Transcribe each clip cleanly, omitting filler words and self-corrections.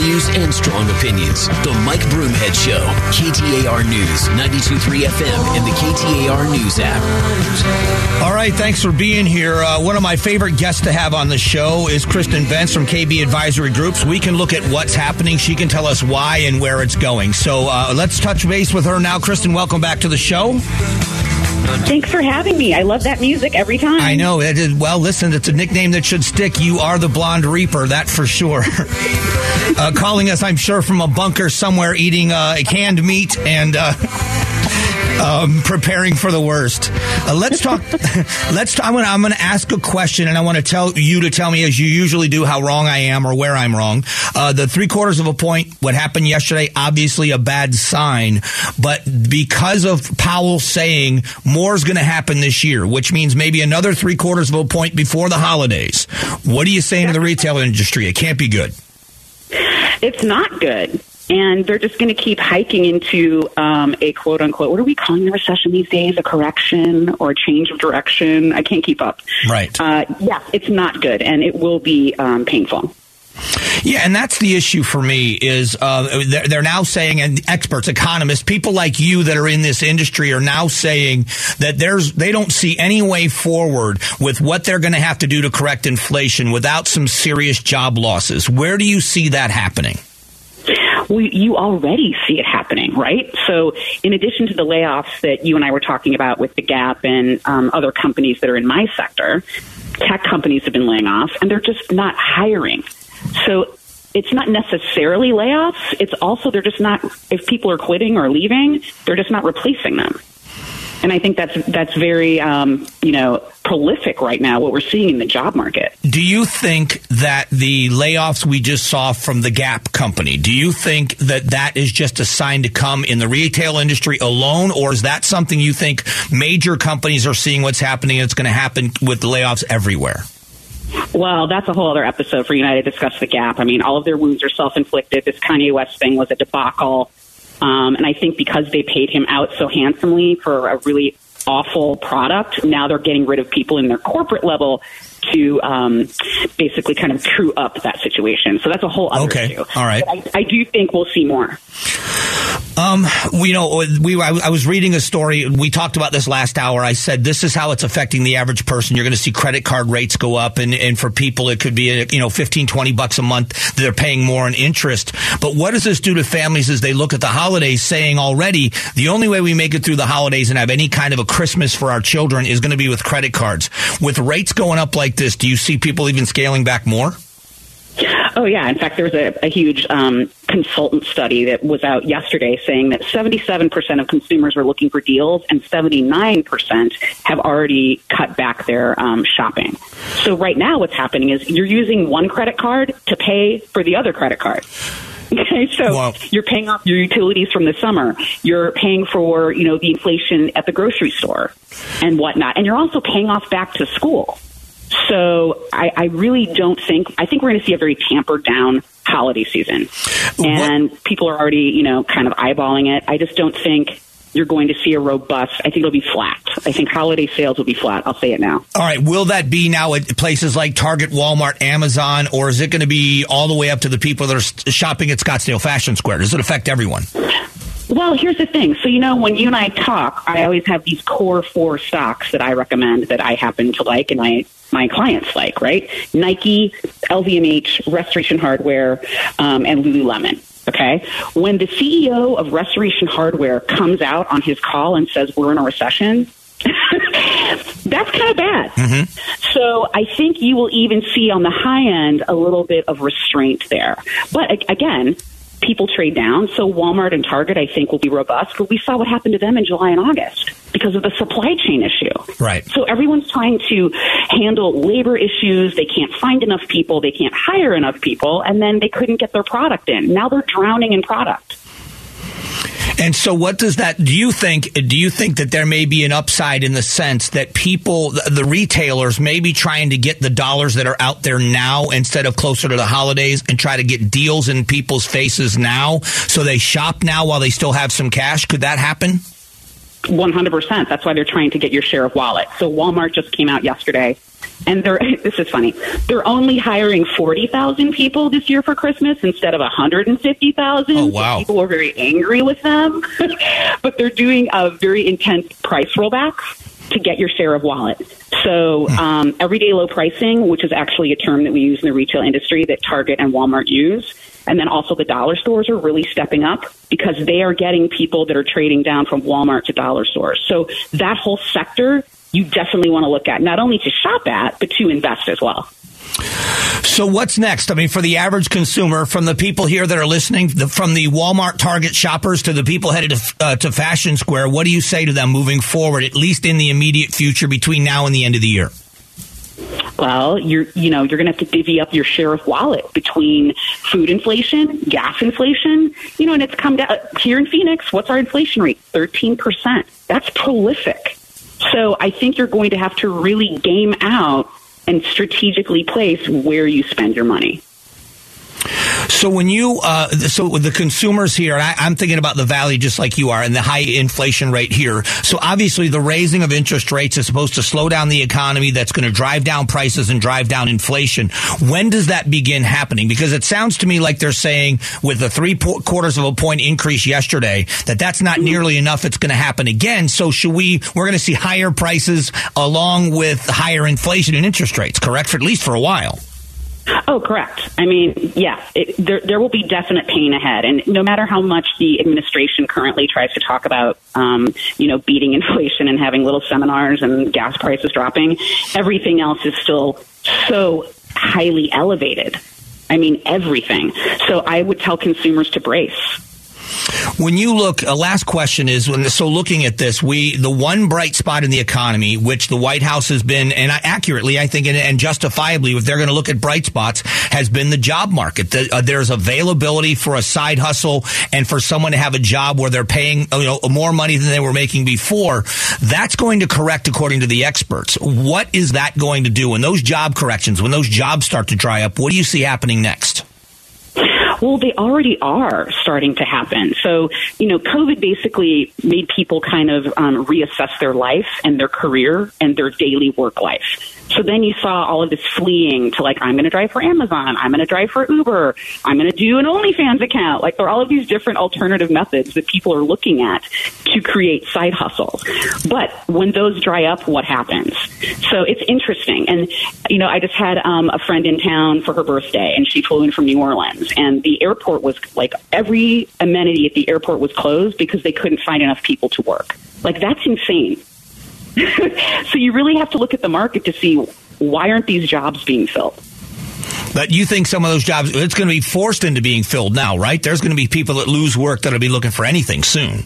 values and strong opinions. The Mike Broomhead Show, KTAR News, 92.3 FM, and the KTAR News app. All right, thanks for being here. One of my favorite guests to have on the show is Kristen Bentz from KB Advisory Groups. We can look at what's happening. She can tell us why and where it's going. So let's touch base with her now. Kristen, welcome back to the show. Thanks for having me. I love that music every time. I know. It is, well, listen, it's a nickname that should stick. You are the Blonde Reaper, that for sure. Calling us, I'm sure, from a bunker somewhere eating canned meat and preparing for the worst. Let's talk. I'm going to ask a question, and I want to tell you to tell me, as you usually do, how wrong I am or where I'm wrong. The 0.75 point, what happened yesterday, obviously a bad sign. But because of Powell saying more is going to happen this year, which means maybe another 0.75 point before the holidays. What are you saying to the retail industry? It can't be good. It's not good. And they're just going to keep hiking into a quote-unquote, what are we calling the recession these days? A correction or a change of direction? I can't keep up. Right. Yeah, it's not good, and it will be painful. Yeah, and that's the issue for me is they're now saying, and experts, economists, people like you that are in this industry are now saying that they don't see any way forward with what they're going to have to do to correct inflation without some serious job losses. Where do you see that happening? Well, you already see it happening, right? So in addition to the layoffs that you and I were talking about with the Gap and other companies that are in my sector, tech companies have been laying off, and they're just not hiring. So it's not necessarily layoffs. It's also they're just not, if people are quitting or leaving, they're just not replacing them. And I think that's very, prolific right now, what we're seeing in the job market. Do you think that the layoffs we just saw from the Gap company, do you think that is just a sign to come in the retail industry alone? Or is that something you think major companies are seeing what's happening and it's going to happen with the layoffs everywhere? Well, that's a whole other episode for United to discuss the Gap. I mean, all of their wounds are self-inflicted. This Kanye West thing was a debacle. And I think because they paid him out so handsomely for a really awful product, now they're getting rid of people in their corporate level to basically kind of true up that situation. So that's a whole other issue. All right. But I do think we'll see more. I was reading a story. We talked about this last hour. I said this is how it's affecting the average person. You're going to see credit card rates go up, and for people it could be $15-20 a month. They're paying more in interest. But what does this do to families as they look at the holidays, saying already the only way we make it through the holidays and have any kind of a Christmas for our children is going to be with credit cards. With rates going up like this, do you see people even scaling back more? Oh, yeah. In fact, there was a huge consultant study that was out yesterday saying that 77% of consumers were looking for deals and 79% have already cut back their shopping. So right now what's happening is you're using one credit card to pay for the other credit card. Okay, so You're paying off your utilities from the summer. You're paying for, the inflation at the grocery store and whatnot. And you're also paying off back to school. So I really don't think – I think we're going to see a very tampered down holiday season. And people are already, kind of eyeballing it. I just don't think you're going to see a robust – I think it'll be flat. I think holiday sales will be flat. I'll say it now. All right. Will that be now at places like Target, Walmart, Amazon, or is it going to be all the way up to the people that are shopping at Scottsdale Fashion Square? Does it affect everyone? Well, here's the thing. So, when you and I talk, I always have these core four stocks that I recommend that I happen to like and my clients like, right? Nike, LVMH, Restoration Hardware, and Lululemon, okay? When the CEO of Restoration Hardware comes out on his call and says we're in a recession, that's kind of bad. Mm-hmm. So I think you will even see on the high end a little bit of restraint there. But again, people trade down, so Walmart and Target, I think, will be robust. But we saw what happened to them in July and August because of the supply chain issue. Right. So everyone's trying to handle labor issues. They can't find enough people. They can't hire enough people. And then they couldn't get their product in. Now they're drowning in product. And so what does that, do you think that there may be an upside in the sense that people, the retailers may be trying to get the dollars that are out there now instead of closer to the holidays and try to get deals in people's faces now so they shop now while they still have some cash? Could that happen? 100%. That's why they're trying to get your share of wallet. So Walmart just came out yesterday, and this is funny. They're only hiring 40,000 people this year for Christmas instead of 150,000. Oh, wow. People were very angry with them. But they're doing a very intense price rollback to get your share of wallet. So everyday low pricing, which is actually a term that we use in the retail industry that Target and Walmart use. And then also the dollar stores are really stepping up because they are getting people that are trading down from Walmart to dollar stores. So that whole sector you definitely want to look at, not only to shop at, but to invest as well. So what's next? I mean, for the average consumer, from the people here that are listening, from the Walmart Target shoppers to the people headed to Fashion Square, what do you say to them moving forward, at least in the immediate future between now and the end of the year? Well, you're going to have to divvy up your share of wallet between food inflation, gas inflation, and it's come down here in Phoenix. What's our inflation rate? 13%. That's prolific. So I think you're going to have to really game out and strategically place where you spend your money. So when you, so with the consumers here, and I'm thinking about the Valley just like you are and the high inflation rate here. So obviously the raising of interest rates is supposed to slow down the economy. That's going to drive down prices and drive down inflation. When does that begin happening? Because it sounds to me like they're saying with the 0.75 point increase yesterday that that's not nearly enough. It's going to happen again. So we're going to see higher prices along with higher inflation and interest rates, correct? At least for a while. Oh, correct. I mean, yeah, there will be definite pain ahead. And no matter how much the administration currently tries to talk about, beating inflation and having little seminars and gas prices dropping, everything else is still so highly elevated. I mean, everything. So I would tell consumers to brace. When you look, last question is, looking at this, the one bright spot in the economy, which the White House has been, and accurately, I think, and justifiably, if they're going to look at bright spots, has been the job market. There's availability for a side hustle and for someone to have a job where they're paying more money than they were making before. That's going to correct, according to the experts. What is that going to do? When those jobs start to dry up, what do you see happening next? Well, they already are starting to happen. So, COVID basically made people kind of reassess their life and their career and their daily work life. So then you saw all of this fleeing to I'm going to drive for Amazon. I'm going to drive for Uber. I'm going to do an OnlyFans account. There are all of these different alternative methods that people are looking at to create side hustles. But when those dry up, what happens? So it's interesting. And, I just had a friend in town for her birthday, and she flew in from New Orleans. And the airport was every amenity at the airport was closed because they couldn't find enough people to work. That's insane. So you really have to look at the market to see why aren't these jobs being filled. But you think some of those jobs, it's going to be forced into being filled now, right? There's going to be people that lose work that'll be looking for anything soon.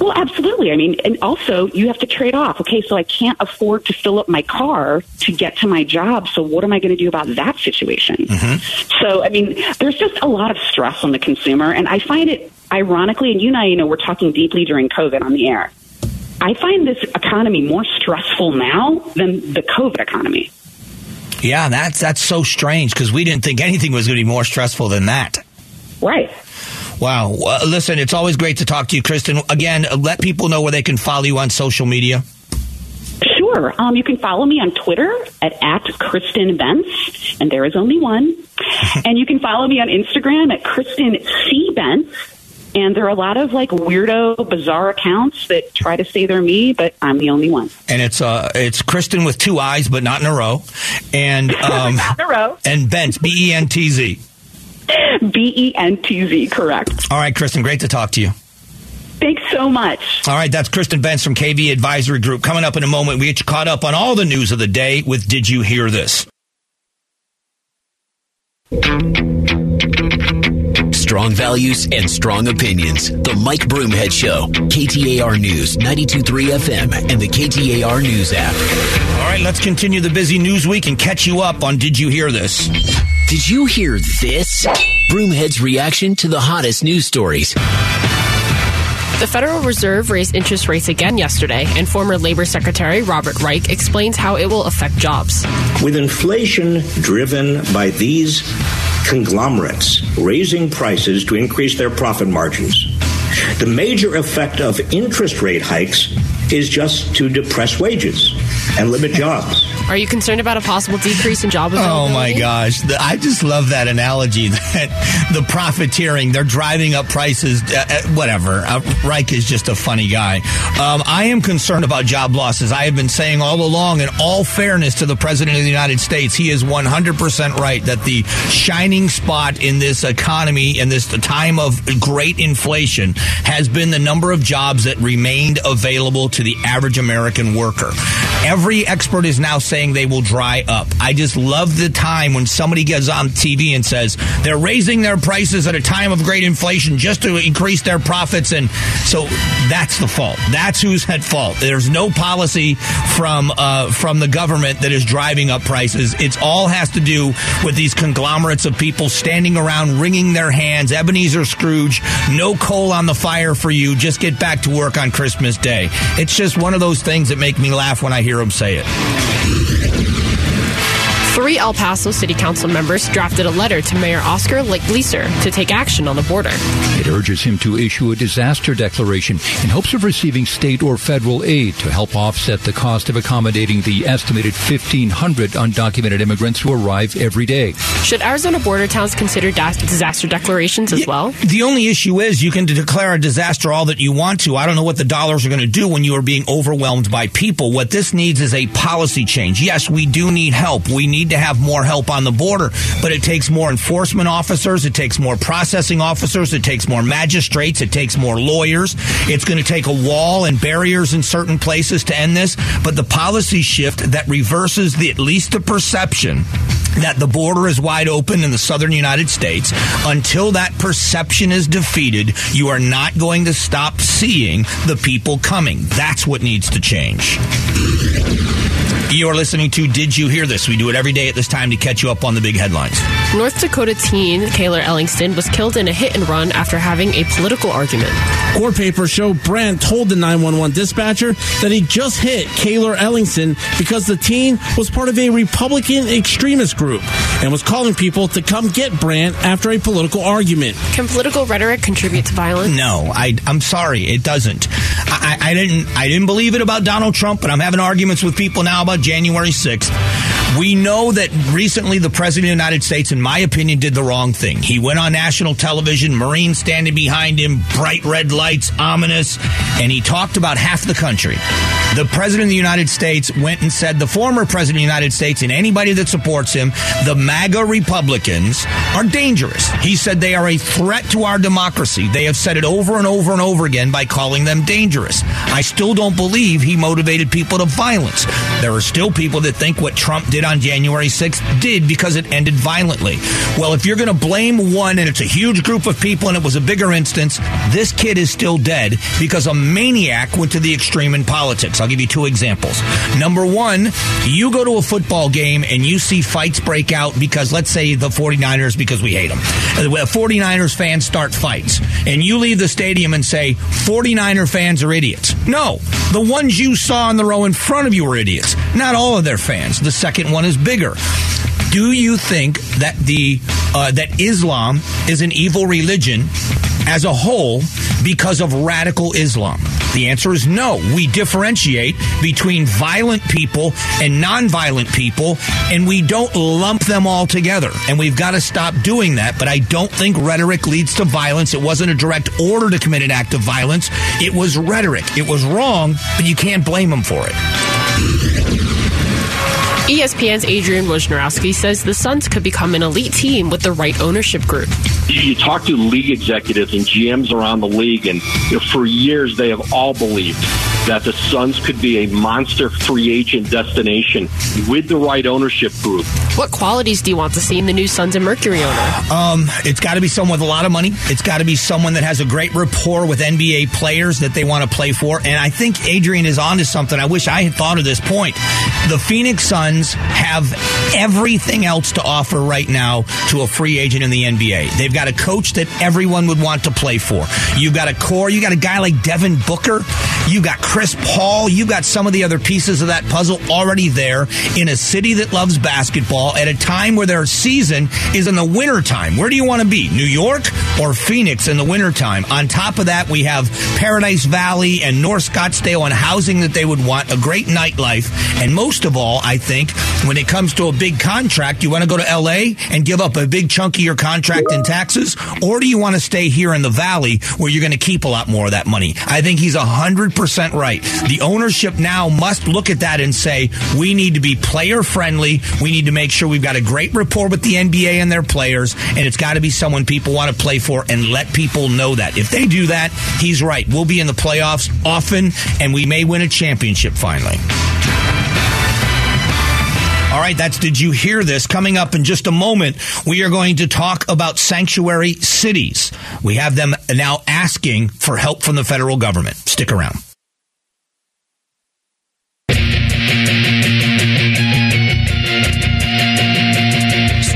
Well, absolutely. I mean, and also you have to trade off. Okay, so I can't afford to fill up my car to get to my job. So what am I going to do about that situation? Mm-hmm. So, I mean, there's just a lot of stress on the consumer. And I find it ironically, and we're talking deeply during COVID on the air. I find this economy more stressful now than the COVID economy. Yeah, that's so strange because we didn't think anything was going to be more stressful than that. Right. Wow. Listen, it's always great to talk to you, Kristen. Again, let people know where they can follow you on social media. Sure. You can follow me on Twitter at Kristen Bentz, and there is only one. And you can follow me on Instagram at Kristen C. Bentz. And there are a lot of weirdo, bizarre accounts that try to say they're me, but I'm the only one. And it's Kristen with two I's, but not in a row. And not in a row. And Bentz, B-E-N-T-Z. B-E-N-T-Z, correct. All right, Kristen, great to talk to you. Thanks so much. All right, that's Kristen Bentz from KB Advisory Group. Coming up in a moment, we get you caught up on all the news of the day with Did You Hear This? Strong values and strong opinions. The Mike Broomhead Show. KTAR News, 92.3 FM, and the KTAR News app. All right, let's continue the busy news week and catch you up on Did You Hear This? Did you hear this? Broomhead's reaction to the hottest news stories. The Federal Reserve raised interest rates again yesterday, and former Labor Secretary Robert Reich explains how it will affect jobs. With inflation driven by these conglomerates raising prices to increase their profit margins, The major effect of interest rate hikes is just to depress wages and limit jobs. Are you concerned about a possible decrease in job availability? Oh, my gosh. I just love that analogy that the profiteering, they're driving up prices, whatever. Reich is just a funny guy. I am concerned about job losses. I have been saying all along, in all fairness to the President of the United States, he is 100% right that the shining spot in this economy, in this time of great inflation, has been the number of jobs that remained available to the average American worker. Every expert is now saying they will dry up. I just love the time when somebody gets on TV and says they're raising their prices at a time of great inflation just to increase their profits. And so that's the fault. That's who's at fault. There's no policy from the government that is driving up prices. It all has to do with these conglomerates of people standing around, wringing their hands, Ebenezer Scrooge, no coal on the fire for you, just get back to work on Christmas Day. It's just one of those things that make me laugh when I hear them say it. 3 El Paso City Council members drafted a letter to Mayor Oscar Leeser to take action on the border. It urges him to issue a disaster declaration in hopes of receiving state or federal aid to help offset the cost of accommodating the estimated 1,500 undocumented immigrants who arrive every day. Should Arizona border towns consider disaster declarations as well? The only issue is you can declare a disaster all that you want to. I don't know what the dollars are going to do when you are being overwhelmed by people. What this needs is a policy change. Yes, we do need help. We need to have more help on the border, but it takes more enforcement officers, it takes more processing officers, it takes more magistrates, it takes more lawyers. It's going to take a wall and barriers in certain places to end this, but the policy shift that reverses at least the perception that the border is wide open in the southern United States, until that perception is defeated, you are not going to stop seeing the people coming. That's what needs to change. You're listening to Did You Hear This? We do it every day at this time to catch you up on the big headlines. North Dakota teen Kaylor Ellingson was killed in a hit and run after having a political argument. Court papers show Brandt told the 911 dispatcher that he just hit Kaylor Ellingson because the teen was part of a Republican extremist group and was calling people to come get Brandt after a political argument. Can political rhetoric contribute to violence? No, I'm sorry, it doesn't. I didn't believe it about Donald Trump, but I'm having arguments with people now about January 6th. We know that recently the President of the United States, in my opinion, did the wrong thing. He went on national television, Marines standing behind him, bright red lights, ominous, and he talked about half the country. The President of the United States went and said the former President of the United States and anybody that supports him, the MAGA Republicans, are dangerous. He said they are a threat to our democracy. They have said it over and over and over again by calling them dangerous. I still don't believe he motivated people to violence. There are still people that think what Trump did on January 6th did because it ended violently. Well, if you're going to blame one and it's a huge group of people and it was a bigger instance, this kid is still dead because a maniac went to the extreme in politics. I'll give you two examples. Number one, you go to a football game and you see fights break out because, let's say, the 49ers, because we hate them. 49ers fans start fights. And you leave the stadium and say, 49er fans are idiots. No, the ones you saw in the row in front of you were idiots. Not all of their fans. The second one is bigger. Do you think that that Islam is an evil religion as a whole because of radical Islam? The answer is no. We differentiate between violent people and nonviolent people, and we don't lump them all together. And we've got to stop doing that, but I don't think rhetoric leads to violence. It wasn't a direct order to commit an act of violence. It was rhetoric. It was wrong, but you can't blame them for it. ESPN's Adrian Wojnarowski says the Suns could become an elite team with the right ownership group. You talk to league executives and GMs around the league, and for years they have all believed that the Suns could be a monster free agent destination with the right ownership group. What qualities do you want to see in the new Suns and Mercury owner? It's got to be someone with a lot of money. It's got to be someone that has a great rapport with NBA players that they want to play for. And I think Adrian is onto something. I wish I had thought of this point. The Phoenix Suns have everything else to offer right now to a free agent in the NBA. They've got a coach that everyone would want to play for. You've got a core. You got a guy like Devin Booker. You've got Chris Chris Paul. You've got some of the other pieces of that puzzle already there in a city that loves basketball at a time where their season is in the wintertime. Where do you want to be? New York or Phoenix in the wintertime? On top of that, we have Paradise Valley and North Scottsdale and housing that they would want, a great nightlife. And most of all, I think, when it comes to a big contract, you want to go to L.A. and give up a big chunk of your contract in taxes? Or do you want to stay here in the Valley where you're going to keep a lot more of that money? I think he's 100% right. The ownership now must look at that and say, we need to be player friendly. We need to make sure we've got a great rapport with the NBA and their players. And it's got to be someone people want to play for and let people know that. If they do that, he's right. We'll be in the playoffs often and we may win a championship finally. All right, that's Did You Hear This? Coming up in just a moment, we are going to talk about sanctuary cities. We have them now asking for help from the federal government. Stick around.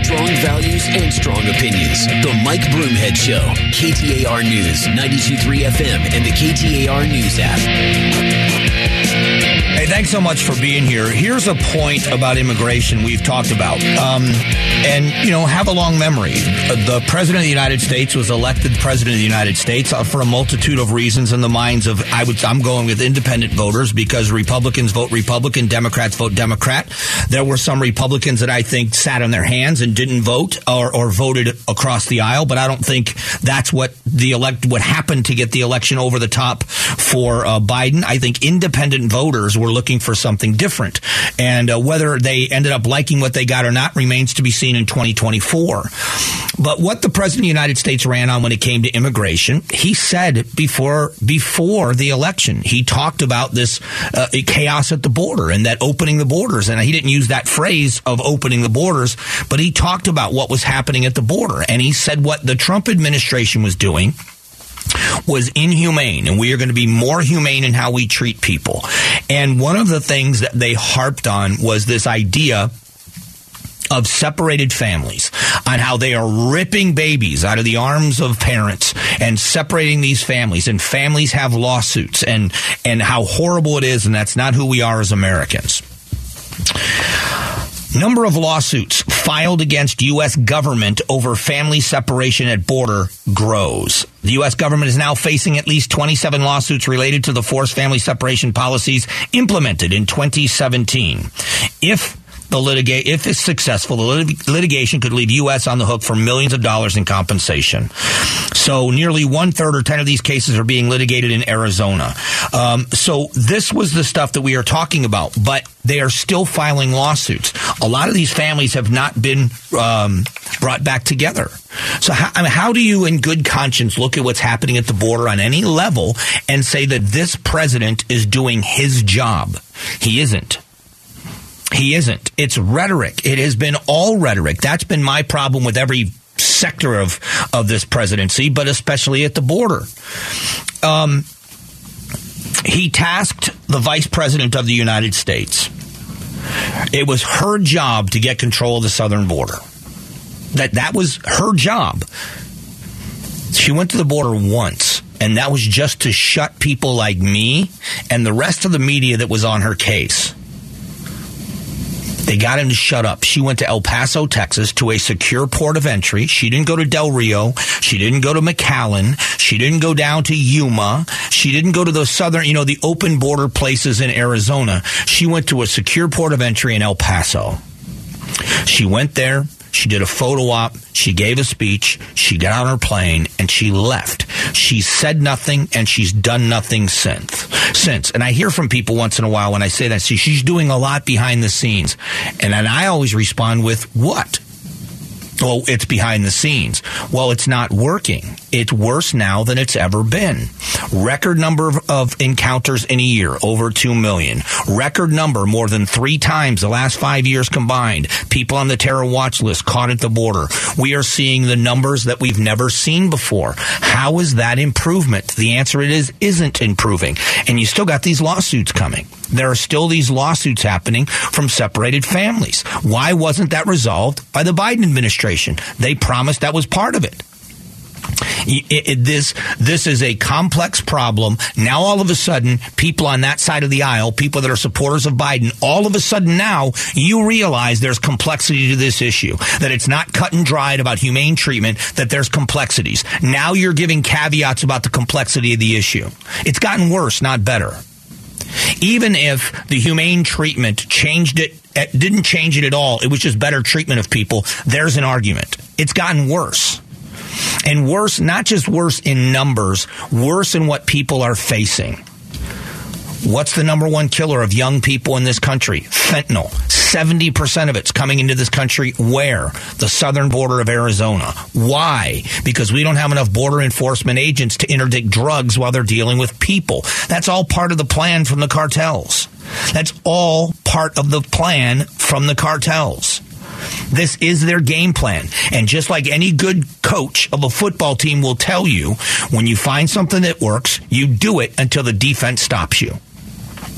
Strong values and strong opinions. The Mike Broomhead Show. KTAR News, 92.3 FM, and the KTAR News app. Hey, thanks so much for being here. Here's a point about immigration we've talked about. Have a long memory. The President of the United States was elected President of the United States for a multitude of reasons in the minds of, I'm going with independent voters because Republicans vote Republican, Democrats vote Democrat. There were some Republicans that I think sat on their hands and didn't vote or voted across the aisle, but I don't think that's what happened to get the election over the top for Biden. I think independent voters were looking for something different. And whether they ended up liking what they got or not remains to be seen in 2024. But what the President of the United States ran on when it came to immigration, he said before the election, he talked about this chaos at the border and that opening the borders. And he didn't use that phrase of opening the borders, but he talked about what was happening at the border. And he said what the Trump administration was doing was inhumane, and we are going to be more humane in how we treat people. And one of the things that they harped on was this idea of separated families, on how they are ripping babies out of the arms of parents and separating these families, and families have lawsuits, and how horrible it is, and that's not who we are as Americans. Number of lawsuits filed against U.S. government over family separation at border grows. The U.S. government is now facing at least 27 lawsuits related to the forced family separation policies implemented in 2017. If it's successful, the litigation could leave U.S. on the hook for millions of dollars in compensation. So nearly 1/3 or 10 of these cases are being litigated in Arizona. So this was the stuff that we are talking about, but they are still filing lawsuits. A lot of these families have not been brought back together. So how do you, in good conscience, look at what's happening at the border on any level and say that this president is doing his job? He isn't. He isn't. It's rhetoric. It has been all rhetoric. That's been my problem with every sector of this presidency, but especially at the border. He tasked the Vice President of the United States. It was her job to get control of the southern border. That was her job. She went to the border once, and that was just to shut people like me and the rest of the media that was on her case. They got him to shut up. She went to El Paso, Texas, to a secure port of entry. She didn't go to Del Rio. She didn't go to McAllen. She didn't go down to Yuma. She didn't go to those southern, the open border places in Arizona. She went to a secure port of entry in El Paso. She went there. She did a photo op. She gave a speech. She got on her plane and she left. She said nothing and she's done nothing since. And I hear from people once in a while when I say that, she's doing a lot behind the scenes. And then I always respond with, what? Well, it's behind the scenes. Well, it's not working. It's worse now than it's ever been. Record number of encounters in a year, over 2 million. Record number, more than 3 times the last 5 years combined. People on the terror watch list caught at the border. We are seeing the numbers that we've never seen before. How is that improvement? The answer isn't improving. And you still got these lawsuits coming. There are still these lawsuits happening from separated families. Why wasn't that resolved by the Biden administration? They promised that was part of it. This is a complex problem. Now, all of a sudden, people on that side of the aisle, people that are supporters of Biden, all of a sudden now you realize there's complexity to this issue, that it's not cut and dried about humane treatment, that there's complexities. Now you're giving caveats about the complexity of the issue. It's gotten worse, not better. Even if the humane treatment didn't change it at all, it was just better treatment of people, there's an argument. It's gotten worse. And worse, not just worse in numbers, worse in what people are facing. What's the number one killer of young people in this country? Fentanyl. 70% of it's coming into this country where? The southern border of Arizona. Why? Because we don't have enough border enforcement agents to interdict drugs while they're dealing with people. That's all part of the plan from the cartels. That's all part of the plan from the cartels. This is their game plan. And just like any good coach of a football team will tell you, when you find something that works, you do it until the defense stops you.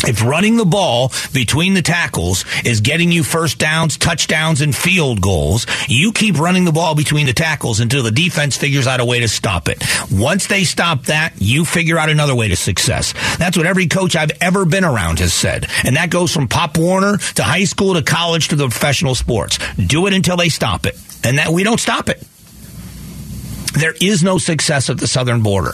If running the ball between the tackles is getting you first downs, touchdowns, and field goals, you keep running the ball between the tackles until the defense figures out a way to stop it. Once they stop that, you figure out another way to success. That's what every coach I've ever been around has said. And that goes from Pop Warner to high school to college to the professional sports. Do it until they stop it. And that we don't stop it. There is no success at the southern border.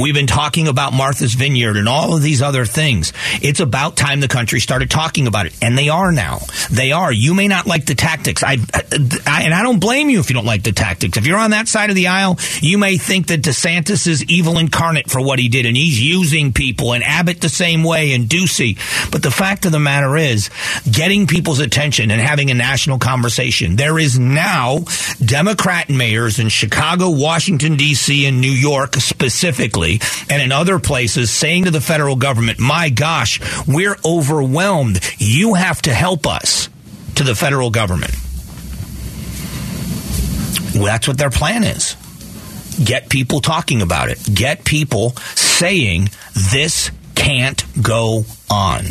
We've been talking about Martha's Vineyard and all of these other things. It's about time the country started talking about it. And they are now. They are. You may not like the tactics. And I don't blame you if you don't like the tactics. If you're on that side of the aisle, you may think that DeSantis is evil incarnate for what he did. And he's using people. And Abbott the same way. And Ducey. But the fact of the matter is, getting people's attention and having a national conversation. There is now Democrat mayors in Chicago, Washington, D.C., and New York specifically. And in other places, saying to the federal government, my gosh, we're overwhelmed. You have to help us, to the federal government. Well, that's what their plan is. Get people talking about it. Get people saying this can't go on.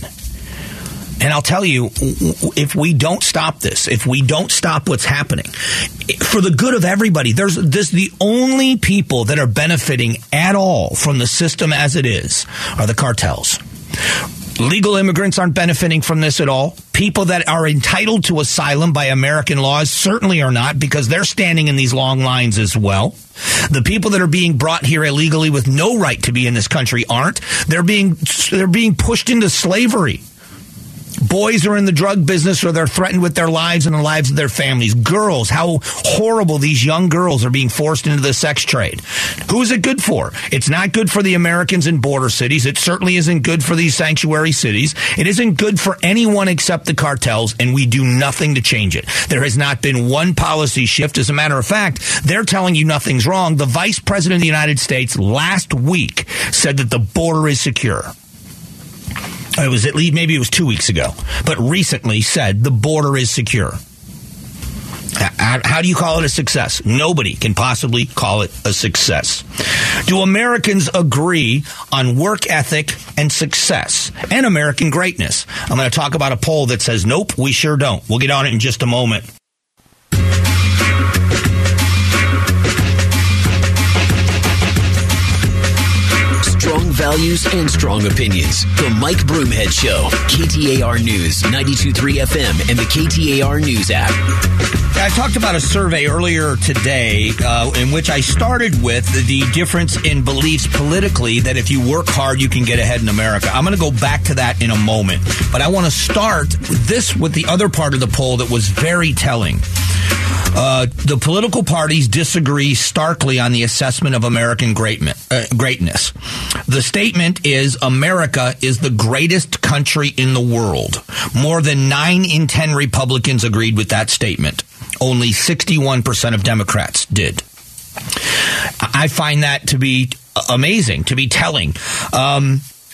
And I'll tell you, if we don't stop this, if we don't stop what's happening, for the good of everybody, the only people that are benefiting at all from the system as it is are the cartels. Legal immigrants aren't benefiting from this at all. People that are entitled to asylum by American laws certainly are not, because they're standing in these long lines as well. The people that are being brought here illegally with no right to be in this country aren't. They're being pushed into slavery. Boys are in the drug business, or they're threatened with their lives and the lives of their families. Girls, how horrible these young girls are being forced into the sex trade. Who is it good for? It's not good for the Americans in border cities. It certainly isn't good for these sanctuary cities. It isn't good for anyone except the cartels, and we do nothing to change it. There has not been one policy shift. As a matter of fact, they're telling you nothing's wrong. The Vice President of the United States last week said that the border is secure. It was at least, maybe it was 2 weeks ago, but recently said the border is secure. How do you call it a success? Nobody can possibly call it a success. Do Americans agree on work ethic and success and American greatness? I'm going to talk about a poll that says, nope, we sure don't. We'll get on it in just a moment. Strong values and strong opinions. The Mike Broomhead Show. KTAR News, 92.3 FM, and the KTAR News app. I talked about a survey earlier today in which I started with the difference in beliefs politically, that if you work hard, you can get ahead in America. I'm going to go back to that in a moment. But I want to start this with the other part of the poll that was very telling. The political parties disagree starkly on the assessment of American greatness. The statement is, America is the greatest country in the world. More than 9 in 10 Republicans agreed with that statement. Only 61% of Democrats did. I find that to be amazing, to be telling.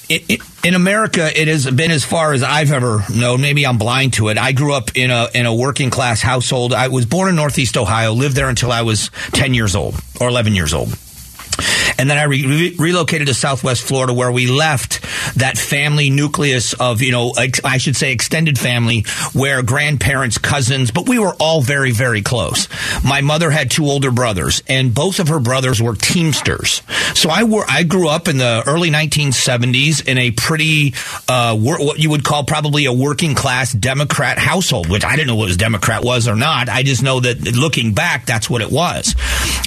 In America, it has been, as far as I've ever known, maybe I'm blind to it. I grew up in a working class household. I was born in Northeast Ohio, lived there until I was 10 years old or 11 years old. And then I relocated to Southwest Florida, where we left that family nucleus of, you know, I should say extended family, where grandparents, cousins, but we were all very, very close. My mother had two older brothers, and both of her brothers were Teamsters. So I grew up in the early 1970s in a pretty, what you would call probably a working class Democrat household, which I didn't know what a Democrat was or not. I just know that looking back, that's what it was.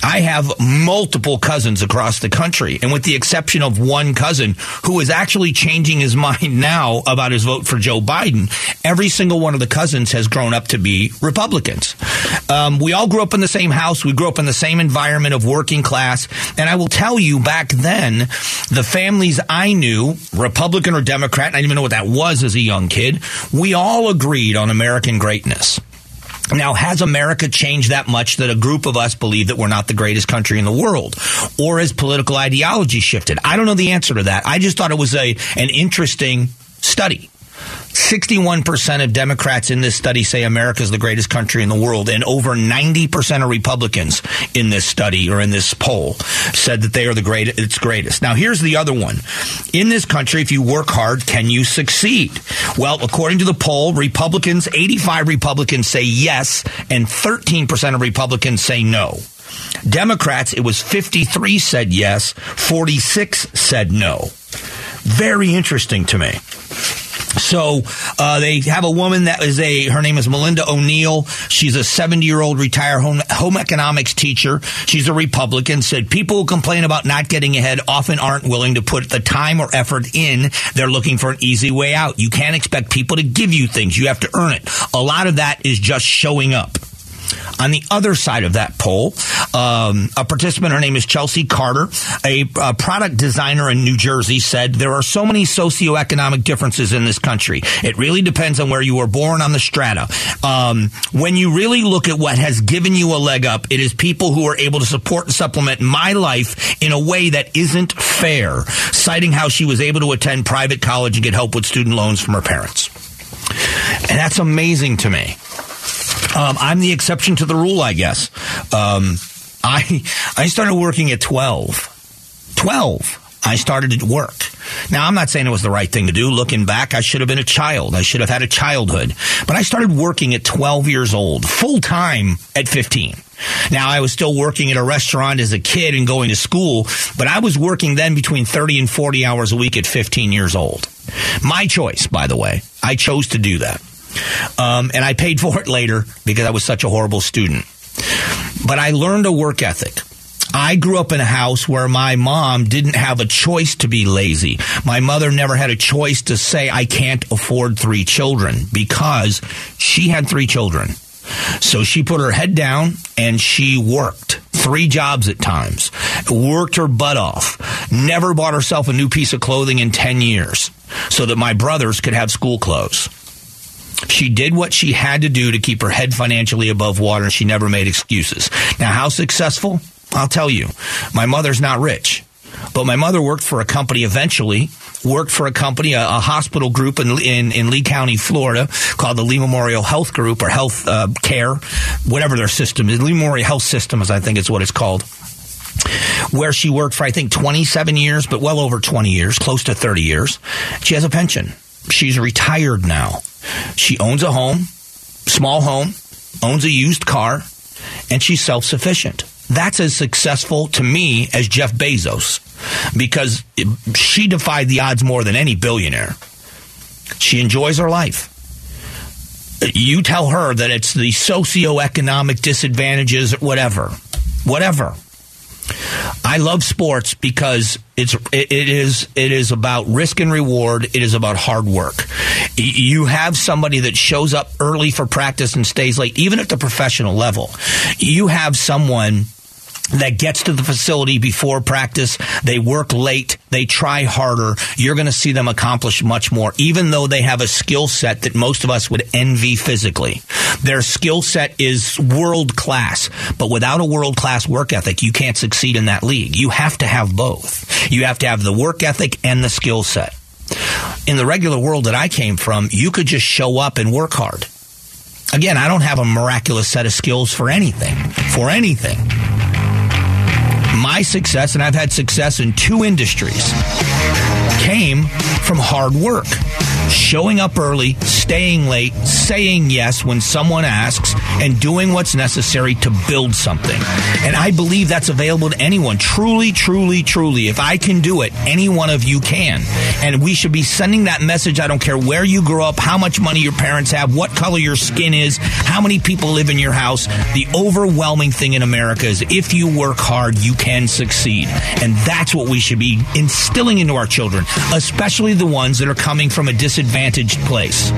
I have multiple cousins across the country, and with the exception of one cousin who is actually changing his mind now about his vote for Joe Biden, every single one of the cousins has grown up to be Republicans. We all grew up in the same house. We grew up in the same environment of working class. And I will tell you, back then, the families I knew, Republican or Democrat, and I didn't even know what that was as a young kid, we all agreed on American greatness. Now, has America changed that much that a group of us believe that we're not the greatest country in the world? Or has political ideology shifted? I don't know the answer to that. I just thought it was an interesting study. 61% of Democrats in this study say America is the greatest country in the world, and over 90% of Republicans in this study or in this poll said that they are the greatest. Now, here's the other one. In this country, if you work hard, can you succeed? Well, according to the poll, 85 Republicans say yes, and 13% of Republicans say no. Democrats, it was 53 said yes, 46 said no. Very interesting to me. So they have a woman that is her name is Melinda O'Neill. She's a 70-year-old retired home economics teacher. She's a Republican, said people who complain about not getting ahead often aren't willing to put the time or effort in. They're looking for an easy way out. You can't expect people to give you things. You have to earn it. A lot of that is just showing up. On the other side of that poll, a participant, her name is Chelsea Carter, a product designer in New Jersey, said there are so many socioeconomic differences in this country. It really depends on where you were born on the strata. When you really look at what has given you a leg up, it is people who are able to support and supplement my life in a way that isn't fair, citing how she was able to attend private college and get help with student loans from her parents. And that's amazing to me. I'm the exception to the rule, I guess. I started working at 12. 12, I started at work. Now, I'm not saying it was the right thing to do. Looking back, I should have been a child. I should have had a childhood. But I started working at 12 years old, full-time at 15. Now, I was still working at a restaurant as a kid and going to school, but I was working then between 30 and 40 hours a week at 15 years old. My choice, by the way. I chose to do that. And I paid for it later because I was such a horrible student. But I learned a work ethic. I grew up in a house where my mom didn't have a choice to be lazy. My mother never had a choice to say, I can't afford three children, because she had three children. So she put her head down and she worked. 3 jobs at times, worked her butt off, never bought herself a new piece of clothing in 10 years so that my brothers could have school clothes. She did what she had to do to keep her head financially above water, and she never made excuses. Now, how successful? I'll tell you. My mother's not rich, but my mother worked for a company eventually, a hospital group in Lee County, Florida, called the Lee Memorial Health Group or Health Care, whatever their system is. Lee Memorial Health System is, I think, is what it's called, where she worked for, I think, 27 years, but well over 20 years, close to 30 years. She has a pension. She's retired now. She owns a home, small home, owns a used car, and she's self-sufficient. That's as successful to me as Jeff Bezos, because she defied the odds more than any billionaire. She enjoys her life. You tell her that it's the socioeconomic disadvantages, whatever. I love sports because it is about risk and reward. It is about hard work. You have somebody that shows up early for practice and stays late, even at the professional level. You have someone that gets to the facility before practice. They work late. They try harder. You're going to see them accomplish much more, even though they have a skill set that most of us would envy physically. Their skill set is world class, but without a world class work ethic, you can't succeed in that league. You have to have both. You have to have the work ethic and the skill set. In the regular world that I came from, you could just show up and work hard. Again, I don't have a miraculous set of skills for anything. My success, and I've had success in two industries, came from hard work. Showing up early, staying late, saying yes when someone asks, and doing what's necessary to build something. And I believe that's available to anyone. Truly, truly, truly, if I can do it, any one of you can. And we should be sending that message. I don't care where you grew up, how much money your parents have, what color your skin is, how many people live in your house. The overwhelming thing in America is if you work hard, you can succeed. And that's what we should be instilling into our children, especially the ones that are coming from a disadvantaged place.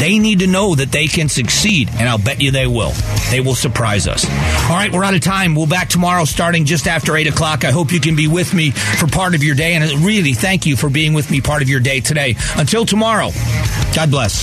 They need to know that they can succeed, and I'll bet you they will. They will surprise us. All right, we're out of time. We'll be back tomorrow starting just after 8 o'clock. I hope you can be with me for part of your day, and really thank you for being with me part of your day today. Until tomorrow, God bless.